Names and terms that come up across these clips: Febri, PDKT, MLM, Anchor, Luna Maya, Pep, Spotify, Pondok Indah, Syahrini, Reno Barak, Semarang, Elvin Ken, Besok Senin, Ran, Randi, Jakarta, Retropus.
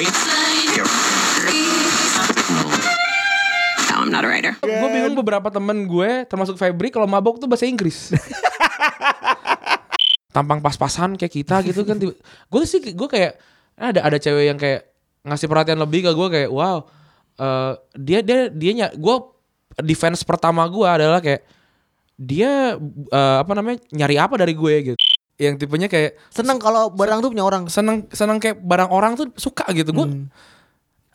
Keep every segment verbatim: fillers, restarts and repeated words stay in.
No, I'm not a writer. Gue bingung beberapa temen gue, termasuk Febri, kalau mabok tuh bahasa Inggris. Tampang pas-pasan kayak kita gitu kan. Gue sih gue kayak ada ada cewek yang kayak ngasih perhatian lebih ke gue kayak wow. Uh, dia dia dia gue defense pertama gue adalah kayak dia uh, apa namanya nyari apa dari gue gitu. Yang tipenya kayak seneng kalau barang tuh punya orang. Seneng seneng kayak barang orang tuh suka gitu. Gue hmm.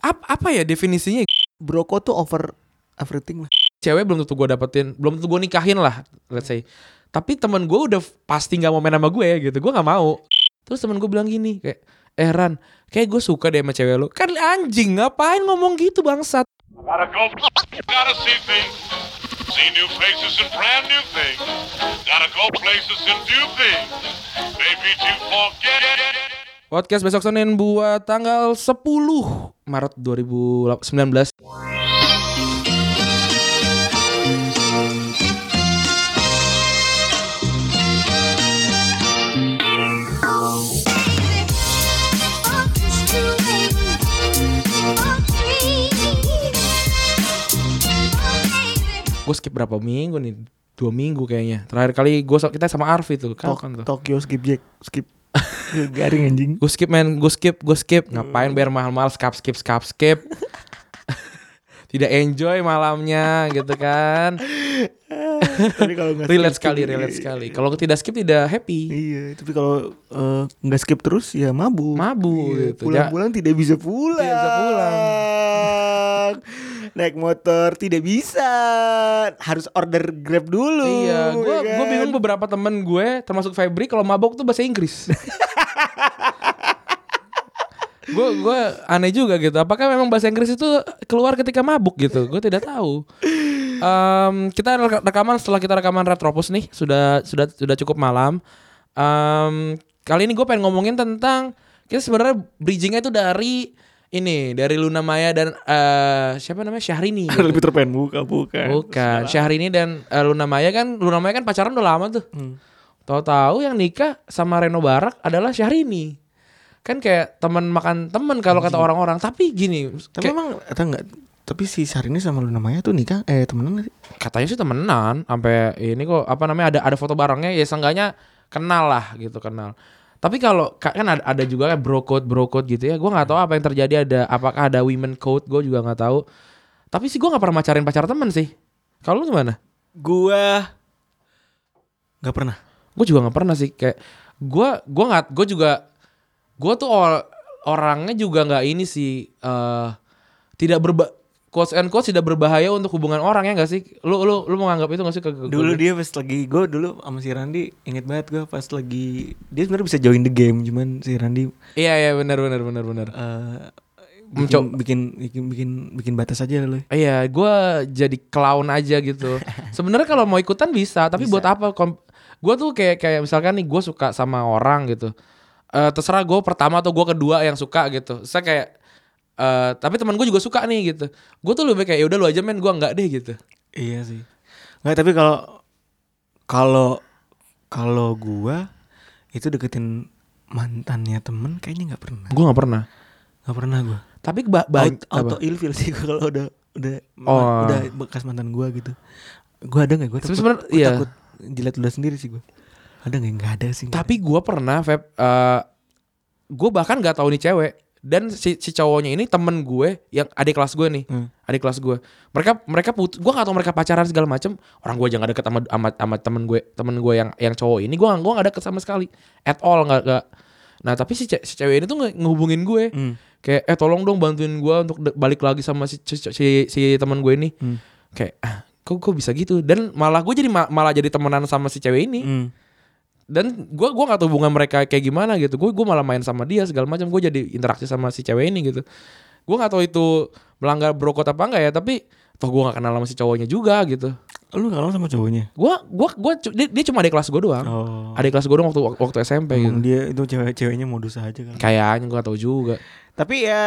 ap, apa ya definisinya? Broko tuh over everything lah. Cewek belum tentu gue dapetin, belum tentu gue nikahin lah, let's say. Tapi teman gue udah pasti nggak mau main sama gue gitu. Gue nggak mau. Terus teman gue bilang gini kayak, eh Ran, kayak gue suka deh sama cewek lu. Kan anjing, ngapain ngomong gitu bangsat? See new faces and brand new things. Gotta go places and do things. Maybe you forget it. Podcast Besok Senin buat tanggal sepuluh Maret dua ribu sembilan belas. Gue skip berapa minggu nih? Dua minggu kayaknya. Terakhir kali gue kita sama Arfi tuh kan, Tok, kan tuh. Tokyo skip Jack, skip garing anjing. Gue skip man, gue skip, gue skip. Ngapain bayar mahal-mahal skip skip skip skip. Tidak enjoy malamnya gitu kan. Tapi kalau relate sekali, relate sekali. Kalau tidak skip tidak happy. Iya, tapi kalau uh, enggak skip terus ya mabuk. Mabuk iya, gitu. Pulang-pulang tidak bisa pulang. Tidak bisa pulang. Naik motor tidak bisa, harus order Grab dulu. Iya, gue ya kan? Bingung beberapa temen gue, termasuk Febri, kalau mabok tuh bahasa Inggris. Gue gue aneh juga gitu. Apakah memang bahasa Inggris itu keluar ketika mabuk gitu? Gue tidak tahu. Um, kita rekaman setelah kita rekaman Retropus nih, sudah sudah sudah cukup malam. Um, kali ini gue pengen ngomongin tentang kita sebenarnya bridgingnya itu dari ini dari Luna Maya dan uh, siapa namanya Syahrini. Gitu. Lebih terpen buka bukan. Bukan. Syahrini dan uh, Luna Maya kan Luna Maya kan pacaran udah lama tuh. Hmm. Tahu-tahu yang nikah sama Reno Barak adalah Syahrini. Kan kayak teman makan teman kalau kata orang-orang. Tapi gini, tapi kayak, emang atau enggak? Tapi si Syahrini sama Luna Maya tuh nikah eh temenan. Katanya sih temenan, sampai ini kok apa namanya ada ada foto barengnya ya seenggaknya kenal lah gitu, kenal. Tapi kalau kan ada, ada juga kan bro code bro code gitu ya. Gue nggak tahu apa yang terjadi, ada apakah ada women code, gue juga nggak tahu. Tapi sih gue nggak pernah macarin pacar teman sih. Kalau lu gimana? Gue nggak pernah. Gue juga nggak pernah sih. Kayak gue gue nggak gue juga gue tuh or, orangnya juga nggak ini sih uh, tidak berba quotes and quotes tidak berbahaya untuk hubungan orang, ya nggak sih? Lu lu lu mau nganggap itu nggak sih? Ke, ke, dulu gue? Dia pas lagi gue dulu sama si Randi inget banget gue pas lagi dia sebenarnya bisa join the game cuman si Randi iya iya benar benar benar benar uh, bikin, bikin bikin bikin bikin batas aja loh. Iya gue jadi clown aja gitu. Sebenarnya kalau mau ikutan bisa tapi bisa. Buat apa? Kom- gue tuh kayak kayak misalkan nih gue suka sama orang gitu uh, terserah gue pertama atau gue kedua yang suka gitu. Saya kayak Uh, tapi teman gue juga suka nih gitu. Gue tuh lebih kayak ya udah lu aja men, gue enggak deh gitu. Iya sih. Enggak, tapi kalau kalau kalau gue itu deketin mantannya temen kayaknya enggak pernah. Gue enggak pernah. Enggak pernah gue. Tapi ba- ba- auto ilfil sih kalau udah udah oh. udah bekas mantan gue gitu. Gue ada enggak gue takut, gua iya. takut jilat ludah sendiri sih gue. Ada enggak? Enggak ada sih. Tapi gue pernah Feb uh, gue bahkan enggak tahu nih cewek. Dan si, si cowoknya ini temen gue yang adik kelas gue nih, hmm. adik kelas gue. Mereka mereka putus, gue nggak tahu mereka pacaran segala macem. Orang gue aja nggak deket sama, sama, sama temen gue, temen gue yang yang cowok ini, gue gue nggak deket sama sekali, at all nggak nggak. Nah tapi si, ce, si cewek ini tuh ngehubungin gue, hmm. kayak eh tolong dong bantuin gue untuk de- balik lagi sama si si, si, si temen gue ini, hmm. kayak ah, kok kok bisa gitu. Dan malah gue jadi malah jadi temenan sama si cewek ini. Hmm. Dan gue gue nggak tahu hubungan mereka kayak gimana gitu, gue gue malah main sama dia segala macam, gue jadi interaksi sama si cewek ini gitu, gue nggak tahu itu melanggar brokot apa enggak ya, tapi toh gue nggak kenal sama si cowoknya juga gitu. Lu nggak kenal sama cowoknya? Gue gue gue dia, dia cuma adik kelas gue doang, oh. adik kelas gue doang waktu waktu S M P. Emang gitu. Dia itu cewek-ceweknya modus aja kan? Kayaknya gue nggak tahu juga. Tapi ya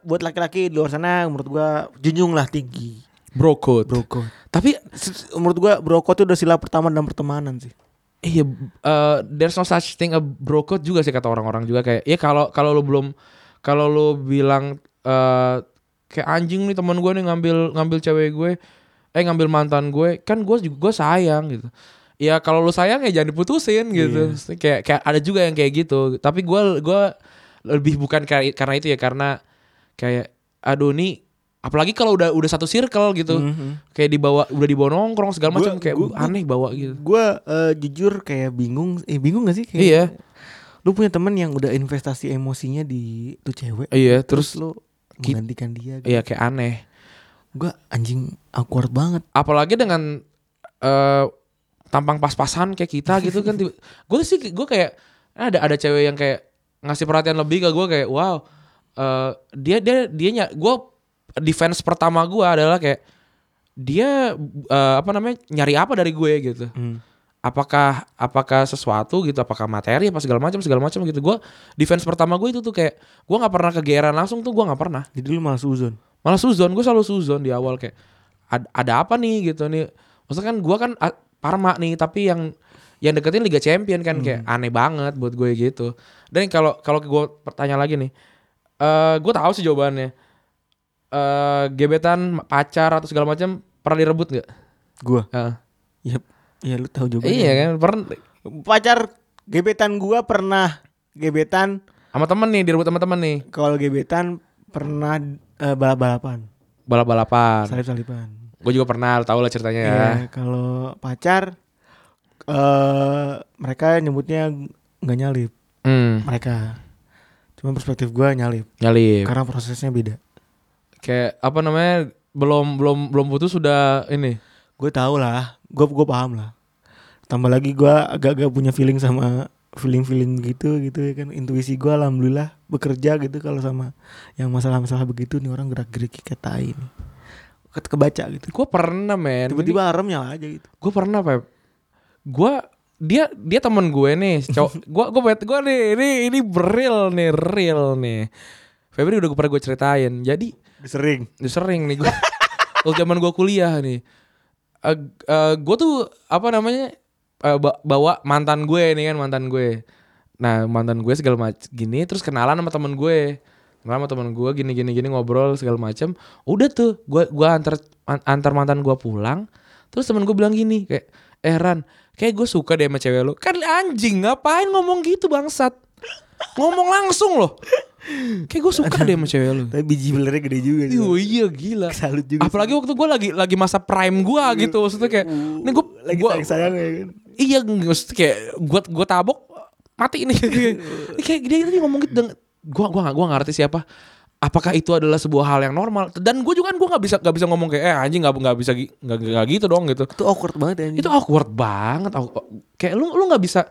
buat laki-laki di luar sana menurut gue junjunglah tinggi brokot. Brokot. Tapi menurut gue brokot itu udah sila pertama dalam pertemanan sih. Iya, uh, there's no such thing a bro code juga sih kata orang-orang juga kayak, ya kalau kalau lo belum kalau lu bilang uh, kayak anjing nih teman gue nih ngambil ngambil cewek gue, eh ngambil mantan gue, kan gue juga gue sayang gitu. Ya kalau lu sayang ya jangan diputusin gitu. Yeah. Kayak kayak ada juga yang kayak gitu. Tapi gue gue lebih bukan karena itu ya, karena kayak aduh nih, apalagi kalau udah udah satu circle gitu, mm-hmm. kayak dibawa udah dibawa nongkrong segala macam, kayak gua, aneh bawa gitu. Gue uh, jujur kayak bingung, eh bingung nggak sih? Kayak iya. Lu punya teman yang udah investasi emosinya di tuh cewek. Iya. Terus, terus lu menggantikan dia. Gitu. Iya kayak aneh. Gue anjing awkward banget. Apalagi dengan uh, tampang pas-pasan kayak kita gitu kan. Gue sih gue kayak ada ada cewek yang kayak ngasih perhatian lebih ke gue, kayak wow uh, dia dia dia gue defense pertama gue adalah kayak dia uh, apa namanya nyari apa dari gue gitu, hmm. apakah apakah sesuatu gitu, apakah materi apa segala macam segala macam gitu. Gue defense pertama gue itu tuh kayak gue nggak pernah kegeeran langsung tuh, gue nggak pernah. Jadi lu malah suzon, malah suzon gue selalu suzon di awal kayak Ad, ada apa nih gitu nih. Maksudnya kan gue kan Parma nih, tapi yang yang deketin Liga Champion kan, hmm. kayak aneh banget buat gue gitu. Dan kalau kalau gue bertanya lagi nih, uh, gue tahu sih jawabannya. Uh, gebetan pacar atau segala macam pernah direbut nggak? Gua. Uh. Yap. Ya lu tahu jawabannya. Iya kan pernah. Pacar gebetan gua pernah gebetan. Sama temen nih, direbut sama temen nih. Kalau gebetan pernah uh, balap-balapan. Balap-balapan. Salip-salipan. Gua juga pernah, tahu lah ceritanya. Iya. Yeah, kalau pacar, uh, mereka nyebutnya nggak nyalip. Mm. Mereka. Cuma perspektif gua nyalip. Nyalip. Karena prosesnya beda. Kayak apa namanya belum belum belum putus sudah ini. Gue tahu lah, gue gue paham lah. Tambah lagi gue agak-agak punya feeling sama feeling-feeling gitu gitu ya kan. Intuisi gue alhamdulillah bekerja gitu kalau sama yang masalah-masalah begitu nih, orang gerak-geriki kayak tai nih. Kebaca gitu. Gue pernah men. Tiba-tiba alarm nyala aja gitu. Gue pernah Pep. Gue dia dia teman gue nih, cowok. gue gue gue nih ini ini real nih real nih. Febri udah pernah gue ceritain. Jadi sering, sering nih gue. Waktu zaman gue kuliah nih, uh, uh, gue tuh apa namanya uh, bawa mantan gue nih kan mantan gue. Nah mantan gue segala macam gini, terus kenalan sama temen gue, kenalan sama temen gue gini gini gini ngobrol segala macam. Udah tuh, gue gue antar antar mantan gue pulang, terus temen gue bilang gini kayak, eh Ran, kayak gue suka deh sama cewek lo. Kan anjing, ngapain ngomong gitu bangsat? Ngomong langsung loh. Kayak gue suka deh sama cewek lu. Tapi biji belernya gede juga. Iya iya gila. Salut juga. Apalagi waktu gue lagi lagi masa prime gue gitu. Maksudnya kayak ini gue lagi sayang-sayangnya kan. Iya maksudnya kayak gue gue tabok mati ini. Kayak dia tadi ngomong gitu. Gue gue nggak gue nggak ngerti siapa. Apakah itu adalah sebuah hal yang normal? Dan gue juga kan gue nggak bisa nggak bisa ngomong kayak eh anjing nggak nggak bisa nggak nggak gitu dong gitu. Itu awkward banget ya. Itu awkward banget. Kayak lu lu nggak bisa.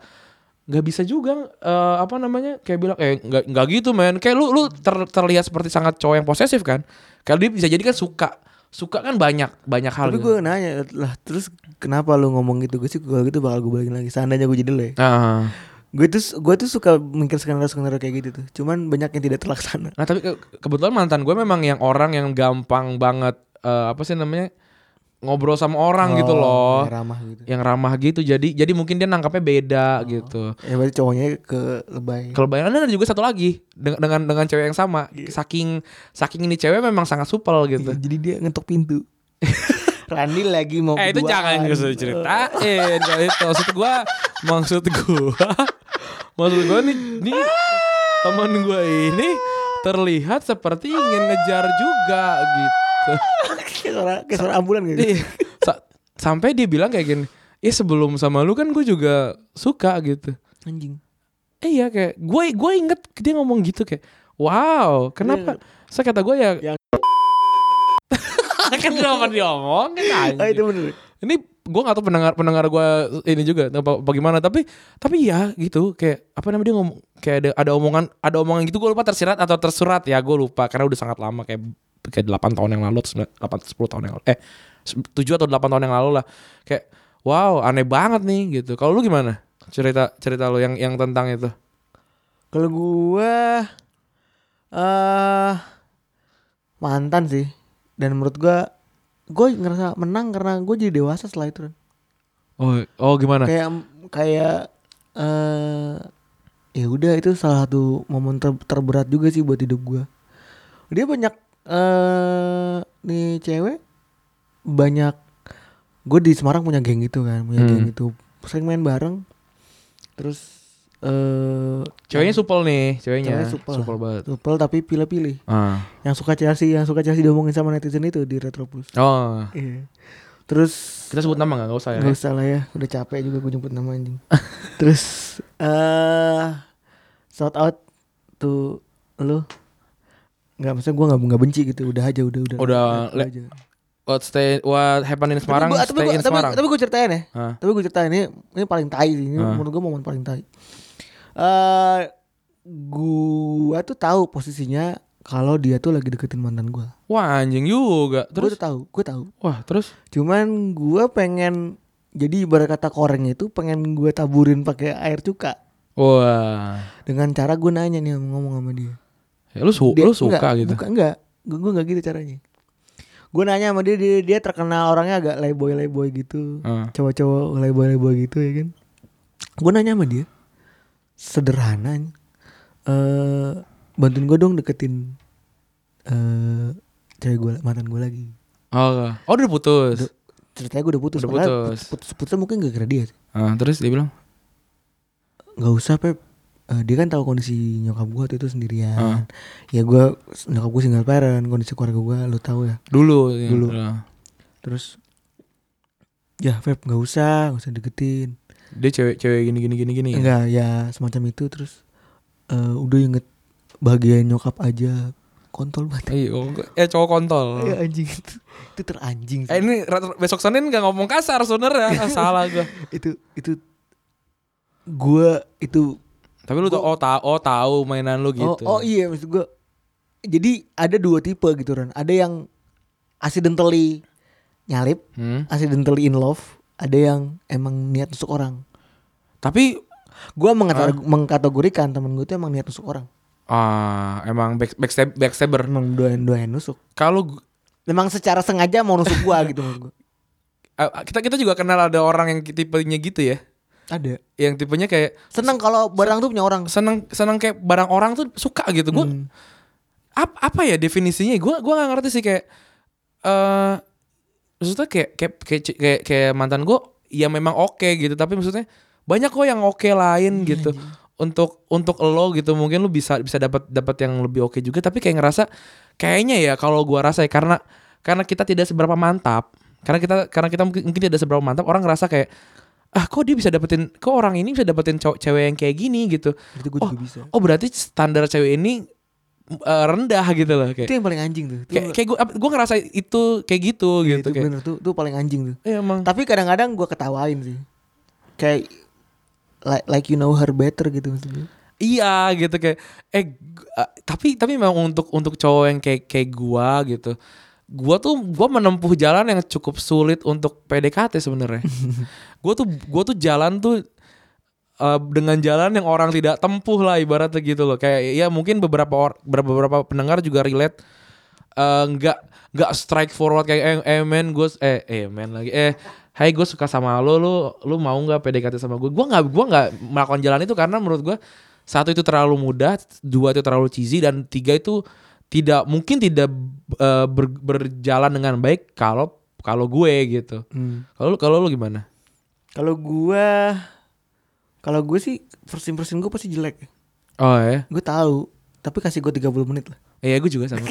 Gak bisa juga uh, apa namanya kayak bilang eh nggak nggak gitu men, kayak lu lu ter, terlihat seperti sangat cowok yang posesif kan, kalau dia bisa jadi kan suka suka kan banyak banyak hal. Tapi gue nanya lah, terus kenapa lu ngomong gitu? Gue sih kalau gitu bakal gue balikin lagi seandainya gue jadi lo ya. uh-huh. Gue tuh gue tuh suka mikir skenario-skenario kayak gitu tuh, cuman banyak yang tidak terlaksana. Nah tapi ke- kebetulan mantan gue memang yang orang yang gampang banget uh, apa sih namanya ngobrol sama orang oh, gitu loh, yang ramah gitu. Yang ramah gitu, jadi jadi mungkin dia nangkapnya beda oh. gitu. Ya berarti cowoknya ke lebay. Ke lebay. Ada juga satu lagi dengan dengan, dengan cewek yang sama, yeah. saking saking ini cewek memang sangat supel gitu. Jadi dia ngetok pintu. Randi lagi mau. Eh itu jangan gue suruh ceritain kalau itu. Maksud gue, maksud gue, maksud gue nih, nih teman gue ini terlihat seperti ingin ngejar juga gitu. Kayak suara, kayak suara ambulan gitu. Iya. Sa- sampai dia bilang kayak gini, ya sebelum sama lu kan gue juga suka gitu. Anjing. Iya eh, kayak gue gue inget dia ngomong gitu kayak, wow kenapa? Yeah. Saya kata gue ya. Yang... kan kenapa diomong? Kan oh, itu bener. Ini gue nggak tahu pendengar pendengar gue ini juga bagaimana, tapi tapi ya gitu kayak apa namanya dia ngomong kayak ada ada omongan ada omongan gitu, gue lupa tersirat atau tersurat ya, gue lupa karena udah sangat lama kayak. Kayak delapan tahun yang lalu, delapan sepuluh tahun yang lalu. Eh, tujuh atau delapan tahun yang lalu lah. Kayak wow, aneh banget nih gitu. Kalau lu gimana? Cerita cerita lu yang yang tentang itu. Kalau gua eh uh, mantan sih. Dan menurut gua gua ngerasa menang karena gua jadi dewasa setelah itu. Oh, oh gimana? Kayak kayak eh uh, ya udah itu salah satu momen ter- terberat juga sih buat hidup gue. Dia banyak uh, nih cewek banyak, gue di Semarang punya geng gitu kan, punya hmm. geng gitu sering main bareng. Terus uh, ceweknya supel nih, ceweknya supel, supel banget, supel tapi pilih-pilih. Ah. Yang suka Chelsea, yang suka Chelsea diomongin sama netizen itu di Retropus. Oh. Iya. Terus kita sebut nama nggak? Nggak usah ya. Nggak usah lah ya, udah capek juga gue nyebut nama anjing. Terus uh, shout out to lo, nggak maksudnya gue nggak nggak benci gitu, udah aja udah udah. Udah. Le- aja. What stay, what happen in Semarang? Tapi gua, stay tapi gua, in Semarang. Tapi, tapi gue ceritain ya. Huh? Tapi gue ceritain ini ini paling tai sih. Ini huh? Menurut gue momen paling tai. Uh, gue tuh tahu posisinya kalau dia tuh lagi deketin mantan gue. Wah anjing juga. Terus? Gue tahu, gue tahu. Wah terus? Cuman gue pengen, jadi ibarat kata koreng itu pengen gue taburin pakai air cuka. Wah. Dengan cara gue nanya nih, ngomong sama dia. Ya, lu, su- dia, lu suka enggak, gitu? Bukan, enggak, gue nggak gitu caranya. Gue nanya sama dia, dia, dia terkenal orangnya agak layboy-layboy gitu, uh. cowok-cowok layboy-layboy gitu ya kan. Gue nanya sama dia, sederhananya. Uh, bantuin gue dong deketin uh, cewek gue, mantan gue lagi. Oh, oh udah putus. Du- ceritanya gue udah putus. Udah putus. Putusnya putus, mungkin gak kira dia. Uh, terus dia bilang, nggak usah Pep. Uh, dia kan tahu kondisi nyokap gue waktu itu sendirian. Uh. Ya gue, nyokap gue single parent, kondisi keluarga gue lo tahu ya. Dulu. Ya, dulu. Uh. Terus, ya Pep nggak usah, nggak usah deketin. Dia cewek-cewek gini-gini gini-gini. Enggak, ya semacam itu. Terus, uh, udah inget bahagiain nyokap aja. Kontol banget. Ayo, eh cowok kontol. Ya anjing itu. Itu teranjing sih. Eh ini Besok Senin gak ngomong kasar sebenernya. Ah, salah gue. Itu itu gue itu. Tapi lu tuh oh tahu oh tahu mainan lu gitu. Oh, oh iya maksud gue. Jadi ada dua tipe gitu Ran. Ada yang accidentally nyalip, hmm? accidentally in love, ada yang emang niat nusuk orang. Tapi gue mengkategor- uh? mengkategorikan temen gue tuh emang niat nusuk orang. Ah, emang back, backstab, backstabber. Emang doain-doain nusuk. Kalau gu- memang secara sengaja mau nusuk gua gitu. Kita kita juga kenal ada orang yang tipenya gitu ya. Ada. Yang tipenya kayak seneng kalau barang sen- tuh punya orang. Seneng seneng kayak barang orang tuh suka gitu. Gua hmm. ap, apa ya definisinya? Gua gua enggak ngerti sih kayak eh uh, maksudnya kayak kayak kayak, kayak, kayak mantan gua ya memang oke okay, gitu, tapi maksudnya banyak kok yang oke okay lain hmm, gitu. Aja. Untuk untuk lo gitu mungkin lo bisa bisa dapat dapat yang lebih oke okay juga, tapi kayak ngerasa kayaknya ya kalau gua rasa ya, karena karena kita tidak seberapa mantap, karena kita karena kita mungkin, mungkin tidak seberapa mantap, orang ngerasa kayak ah kok dia bisa dapetin, kok orang ini bisa dapetin cowok cewek yang kayak gini gitu. Oh, bisa. Oh berarti standar cewek ini uh, rendah gitu loh kayak. Itu yang paling anjing tuh. Itu kayak, kayak gua gua ngerasa itu kayak gitu ya, gitu itu kayak. Bener tuh, itu paling anjing tuh. Ya, emang. Tapi kadang-kadang gua ketawain sih. Kayak Like, like you know her better gitu maksudnya. Iya gitu kayak eh uh, tapi tapi memang untuk untuk cowok yang kayak kayak gua gitu. Gua tuh gua menempuh jalan yang cukup sulit untuk P D K T sebenarnya. gua tuh gua tuh jalan tuh uh, dengan jalan yang orang tidak tempuh lah ibaratnya gitu loh. Kayak ya mungkin beberapa or, beberapa pendengar juga relate enggak uh, enggak strike forward kayak eh, eh man gua eh eh man lagi eh hai gue suka sama lo, lo, lo mau gak P D K T sama gue? Gue gak, gue gak melakukan jalan itu karena menurut gue satu itu terlalu mudah, dua itu terlalu cheesy, dan tiga itu tidak mungkin tidak uh, ber, berjalan dengan baik kalau kalau gue gitu. Hmm. Kalau kalau lo gimana? Kalau gue, kalau gue sih first impression gue pasti jelek. Oh ya? Gue tahu, tapi kasih gue tiga puluh menit lah. Iya gue juga sama.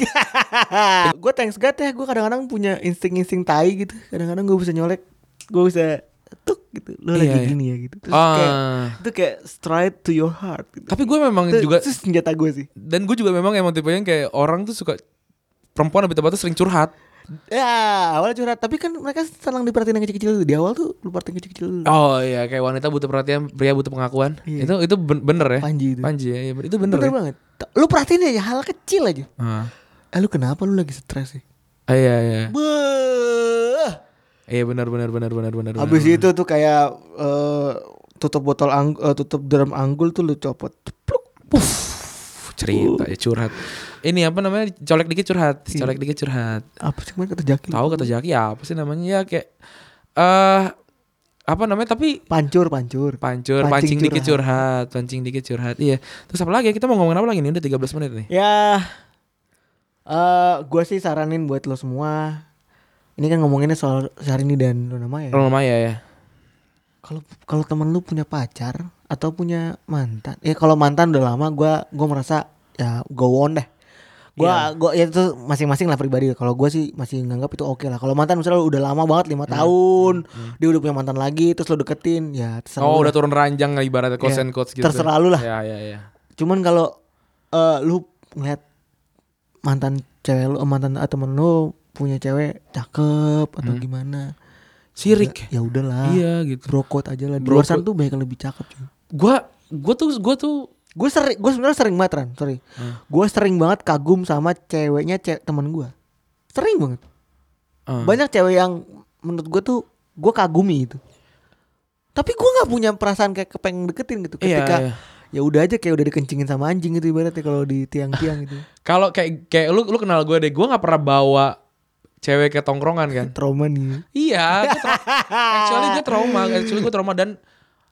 Gue thanks God ya, gue kadang-kadang punya insting-insting tai gitu, kadang-kadang gue bisa nyolek. Gue bisa tuk gitu, lo iya, lagi iya. Gini ya gitu. Terus ah. kayak, itu kayak straight to your heart gitu. Tapi gue memang itu, juga itu senjata gue sih. Dan gue juga memang emang tipenya kayak orang tuh suka, perempuan lebih tepatnya sering curhat. Ya awalnya curhat, tapi kan mereka senang diperhatiin yang kecil-kecil dulu. Di awal tuh lu perhatiin kecil-kecil dulu. Oh iya, kayak wanita butuh perhatian, pria butuh pengakuan. Iya. Itu itu bener ya. Panji itu. Panji ya, itu bener, bener ya. Banget. Lu perhatiin aja hal kecil aja. Ah. Eh lu kenapa lu lagi stres sih? Ah, iya iya. Beuh. Iya benar benar benar benar benar. Abis benar, itu benar. Tuh kayak uh, tutup botol ang- uh, tutup drum anggul tuh lu copot, pluk, puff, cerita uh. ya curhat. Ini apa namanya? Colek dikit curhat, iya. colek dikit curhat. Apa sih namanya kata jaki? Tahu kata jaki ya apa sih namanya? Ya kayak eh uh, apa namanya tapi pancur pancur pancur pancing, pancing dikit curhat pancing dikit curhat iya. Terus apa lagi, kita mau ngomongin apa lagi nih, udah tiga belas menit nih ya. Uh, gue sih saranin buat lo semua, ini kan ngomonginnya soal Syahrini dan Luna Maya. Luna Maya ya, kalau kalau teman lu punya pacar atau punya mantan ya, kalau mantan udah lama gue gue merasa ya go on deh. Gue yeah. gue ya itu masing-masing lah pribadi. Kalau gue sih masih nganggap itu oke okay lah. Kalau mantan misalnya udah lama banget lima yeah. tahun, yeah. dia udah punya mantan lagi, terus lo deketin, ya terserah. Oh udah turun ranjang lah ibaratnya coach yeah. and coach gitu. Terserah lu lah. Yeah, yeah, yeah. Cuman kalau uh, lu ngeliat mantan cewek lu, mantan uh, temen lu punya cewek cakep atau hmm. gimana, sirik. Ya udahlah. Iya gitu. Brokot aja lah. Di luar sana tuh banyak yang lebih cakep. Gue gue tuh gue tuh Gue sering, gue sebenarnya sering banget Ran, sorry. Hmm. Gue sering banget kagum sama ceweknya ce- teman gue, sering banget. Hmm. Banyak cewek yang menurut gue tuh gue kagumi itu. Tapi gue nggak punya perasaan kayak kepengen deketin gitu. Ketika yeah, yeah. ya udah aja kayak udah dikencingin sama anjing gitu ibaratnya kalau di tiang-tiang gitu. Kalau kayak kayak lu lu kenal gue deh, gue nggak pernah bawa cewek ke tongkrongan kan. Trauma nih. Iya. Gua tra- actually gue trauma, actually gue trauma dan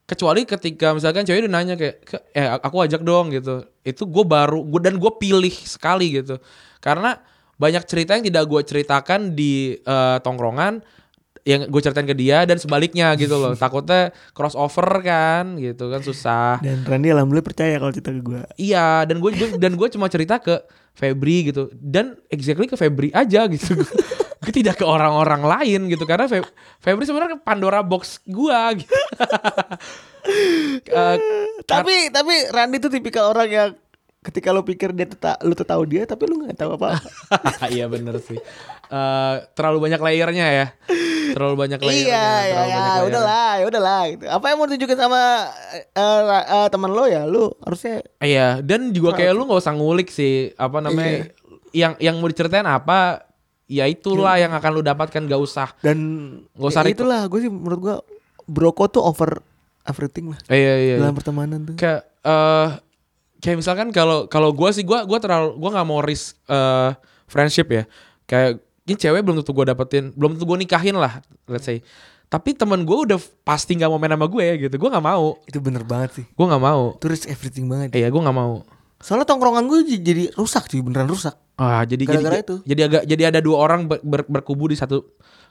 kecuali ketika misalkan cewek udah nanya kayak eh aku ajak dong gitu, itu gue baru gue dan gue pilih sekali gitu, karena banyak cerita yang tidak gue ceritakan di uh, tongkrongan yang gue ceritain ke dia dan sebaliknya gitu loh. Takutnya crossover kan gitu kan, susah. Dan Randi alhamdulillah percaya kalau cerita ke gue. Iya, dan gue dan gue cuma cerita ke Febri gitu, dan exactly ke Febri aja gitu. Gue tidak ke orang-orang lain gitu, karena Feb- Febri sebenarnya Pandora box gua gitu. uh, tapi kar- tapi Randi tuh tipikal orang yang ketika lu pikir dia tuh lu tuh tahu dia tapi lu enggak tahu apa-apa. Iya benar sih. Uh, terlalu banyak layernya ya. Terlalu banyak layernya. Iya, terlalu iya, banyak ya udahlah, ya udahlah gitu. Apa yang mau tunjukin sama uh, uh, teman lo ya, lu harusnya. Iya, dan juga kayak lu enggak usah ngulik sih, apa namanya? Iya. Yang yang mau diceritain apa? Ya itulah yang akan lu dapatkan, gak usah. Dan gak usah ya itulah gue sih menurut gue broko tuh over everything lah. Eh, iya, iya, dalam iya. pertemanan tuh. Kayak uh, kayak misalkan kalau kalau gue sih gue gue terlalu gue nggak mau risk uh, friendship ya. Kayak ini cewek belum tentu gue dapetin, belum tentu gue nikahin lah, let's say. Tapi teman gue udah pasti nggak mau main sama gue gitu. Gue nggak mau. Itu bener banget sih. Gue nggak mau. Itu risk everything banget. Iya, eh, gue nggak mau. Soalnya tongkrongan gue jadi rusak sih, beneran rusak. Ah, jadi gara-gara jadi, itu. Jadi agak jadi ada dua orang ber, ber, berkubu di satu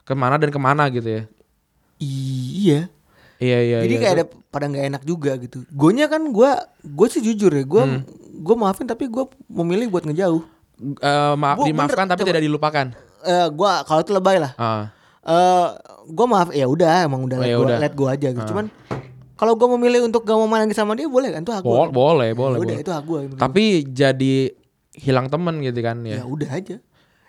kemana dan kemana gitu ya. Iya. Iya iya. Jadi iya, kayak itu. Ada pada nggak enak juga gitu. Gonya kan gue gue sih jujur ya gue hmm. gue maafin tapi gue memilih buat ngejauh. Uh, maaf gua dimaafkan bener, tapi coba, tidak dilupakan. Uh, gue kalau itu lebay lah. Uh. Uh, gue maaf ya udah emang udah oh, let, ya gua, let gue aja gitu. Uh. Cuman kalau gue memilih untuk gak mau main lagi sama dia boleh kan, itu hak gue. Boleh, boleh, ya, boleh. Udah, itu hak gue. Tapi jadi hilang teman gitu kan ya. Ya udah aja.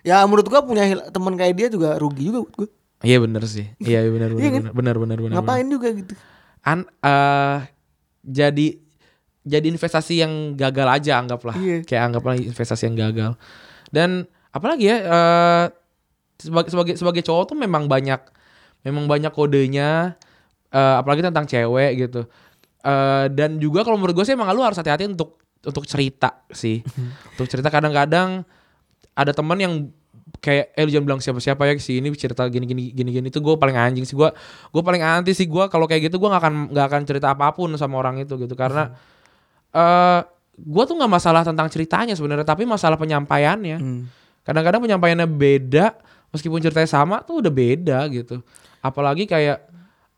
Ya menurut gue punya hil- teman kayak dia juga rugi juga buat gue. Iya benar sih. Iya benar benar benar, kan? benar benar benar. Ngapain benar. juga gitu. An uh, jadi jadi investasi yang gagal aja anggaplah. Iya. Kayak anggaplah investasi yang gagal. Dan apalagi ya uh, sebagai sebagai sebagai cowok tuh memang banyak memang banyak kodenya. Uh, apalagi tentang cewek gitu, uh, dan juga kalau menurut gue sih emang lu harus hati-hati untuk untuk cerita sih, untuk cerita kadang-kadang ada teman yang kayak eh lu jangan bilang siapa-siapa ya si ini cerita gini-gini gini-gini, itu gue paling anjing sih, gue gue paling anti sih gue kalau kayak gitu. Gue nggak akan nggak akan cerita apapun sama orang itu gitu, karena uh, gue tuh nggak masalah tentang ceritanya sebenarnya, tapi masalah penyampaiannya. Hmm. Kadang-kadang penyampaiannya beda meskipun ceritanya sama tuh udah beda gitu, apalagi kayak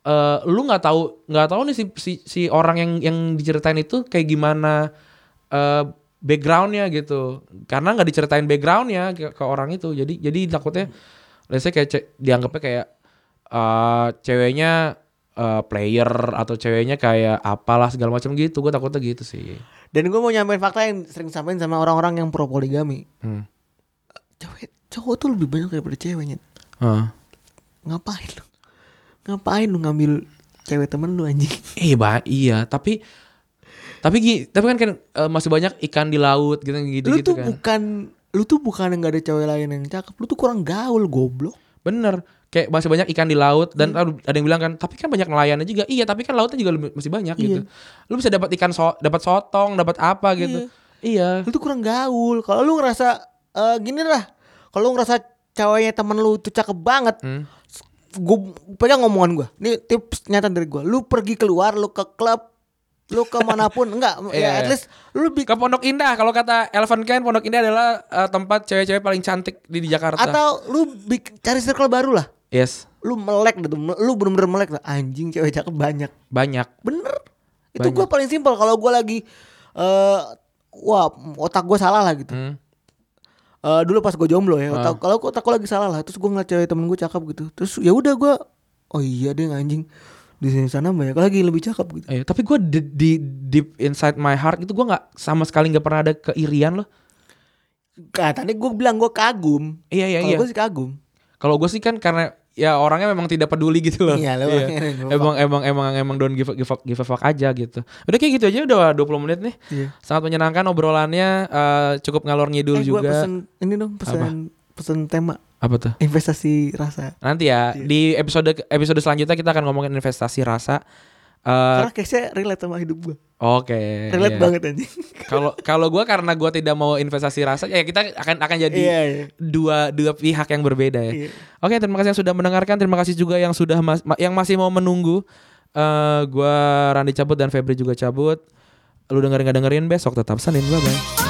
Uh, lu nggak tahu nggak tahu nih si, si si orang yang yang diceritain itu kayak gimana uh, backgroundnya gitu, karena nggak diceritain backgroundnya ke, ke orang itu, jadi jadi takutnya biasanya kayak ce- dianggapnya kayak uh, ceweknya uh, player atau ceweknya kayak apalah segala macam gitu. Gue takutnya gitu sih. Dan gue mau nyampein fakta yang sering sampein sama orang-orang yang pro poligami. Hmm. Cewek cowok tuh lebih banyak daripada ceweknya. Uh. Ngapain lu? Ngapain lu ngambil cewek temen lu anjing? Eh bah, iya, tapi tapi tapi kan kan uh, masih banyak ikan di laut gitu gitu lu gitu tuh kan. Bukan lu tuh bukan enggak ada cewek lain yang cakep, lu tuh kurang gaul goblok. Bener, kayak masih banyak ikan di laut dan hmm. ada yang bilang kan, tapi kan banyak nelayannya juga. Iya, tapi kan lautnya juga masih banyak iya. gitu. Lu bisa dapat ikan so, dapat sotong, dapat apa gitu. Iya. iya. Lu tuh kurang gaul. Kalau lu ngerasa uh, gini lah, kalau lu ngerasa ceweknya temen lu tuh cakep banget. Hmm. gue pegang omongan gue. Ini tips nyata dari gue. Lu pergi keluar, lu ke klub, lu ke manapun, enggak, yeah, ya at least lu bi- ke Pondok Indah. Kalau kata Elvin Ken, Pondok Indah adalah uh, tempat cewek-cewek paling cantik di, di Jakarta. Atau lu bi- cari circle baru lah. Yes. Lu melek deh, lu bener-bener melek lah. Anjing, cewek cakep banyak. Banyak. Bener. Banyak. Itu gue paling simpel. Kalau gue lagi, uh, wah otak gue salah lah gitu. Hmm. Uh, dulu pas gue jomblo ya, uh. kalau gue takut lagi salah lah, terus gue ngeliat cewek temen gue cakep gitu, terus ya udah gue, oh iya deh anjing, di sini sana banyak lagi lebih cakep gitu. Eh, tapi gue di, di deep inside my heart itu gue nggak, sama sekali nggak pernah ada keirian loh. Nah, tadi gue bilang gue kagum. Iya iya kalo iya. Kalau gue sih kagum. Kalau gue sih kan karena ya orangnya memang tidak peduli gitu loh. Iya, iya. Emang emang emang emang don't give a, give, a, give a fuck aja gitu. Udah kayak gitu aja udah dua puluh menit nih. Iya. Sangat menyenangkan obrolannya, uh, cukup ngalor ngidul eh, juga. Gue pesen ini dong, pesen pesen tema. Apa tuh? Investasi rasa. Nanti ya, iya, di episode episode selanjutnya kita akan ngomongin investasi rasa. Uh, karena kayaknya relate sama hidup gue. Oke. Okay, relate iya. banget anjing. Kalau kalau gue karena gue tidak mau investasi rasa, ya kita akan akan jadi iya, iya. dua dua pihak yang berbeda ya. Iya. Oke, okay, terima kasih yang sudah mendengarkan, terima kasih juga yang sudah mas, yang masih mau menunggu. Uh, gue Randi cabut dan Febri juga cabut. Lu dengerin nggak dengerin, besok tetap Senin, bye bye.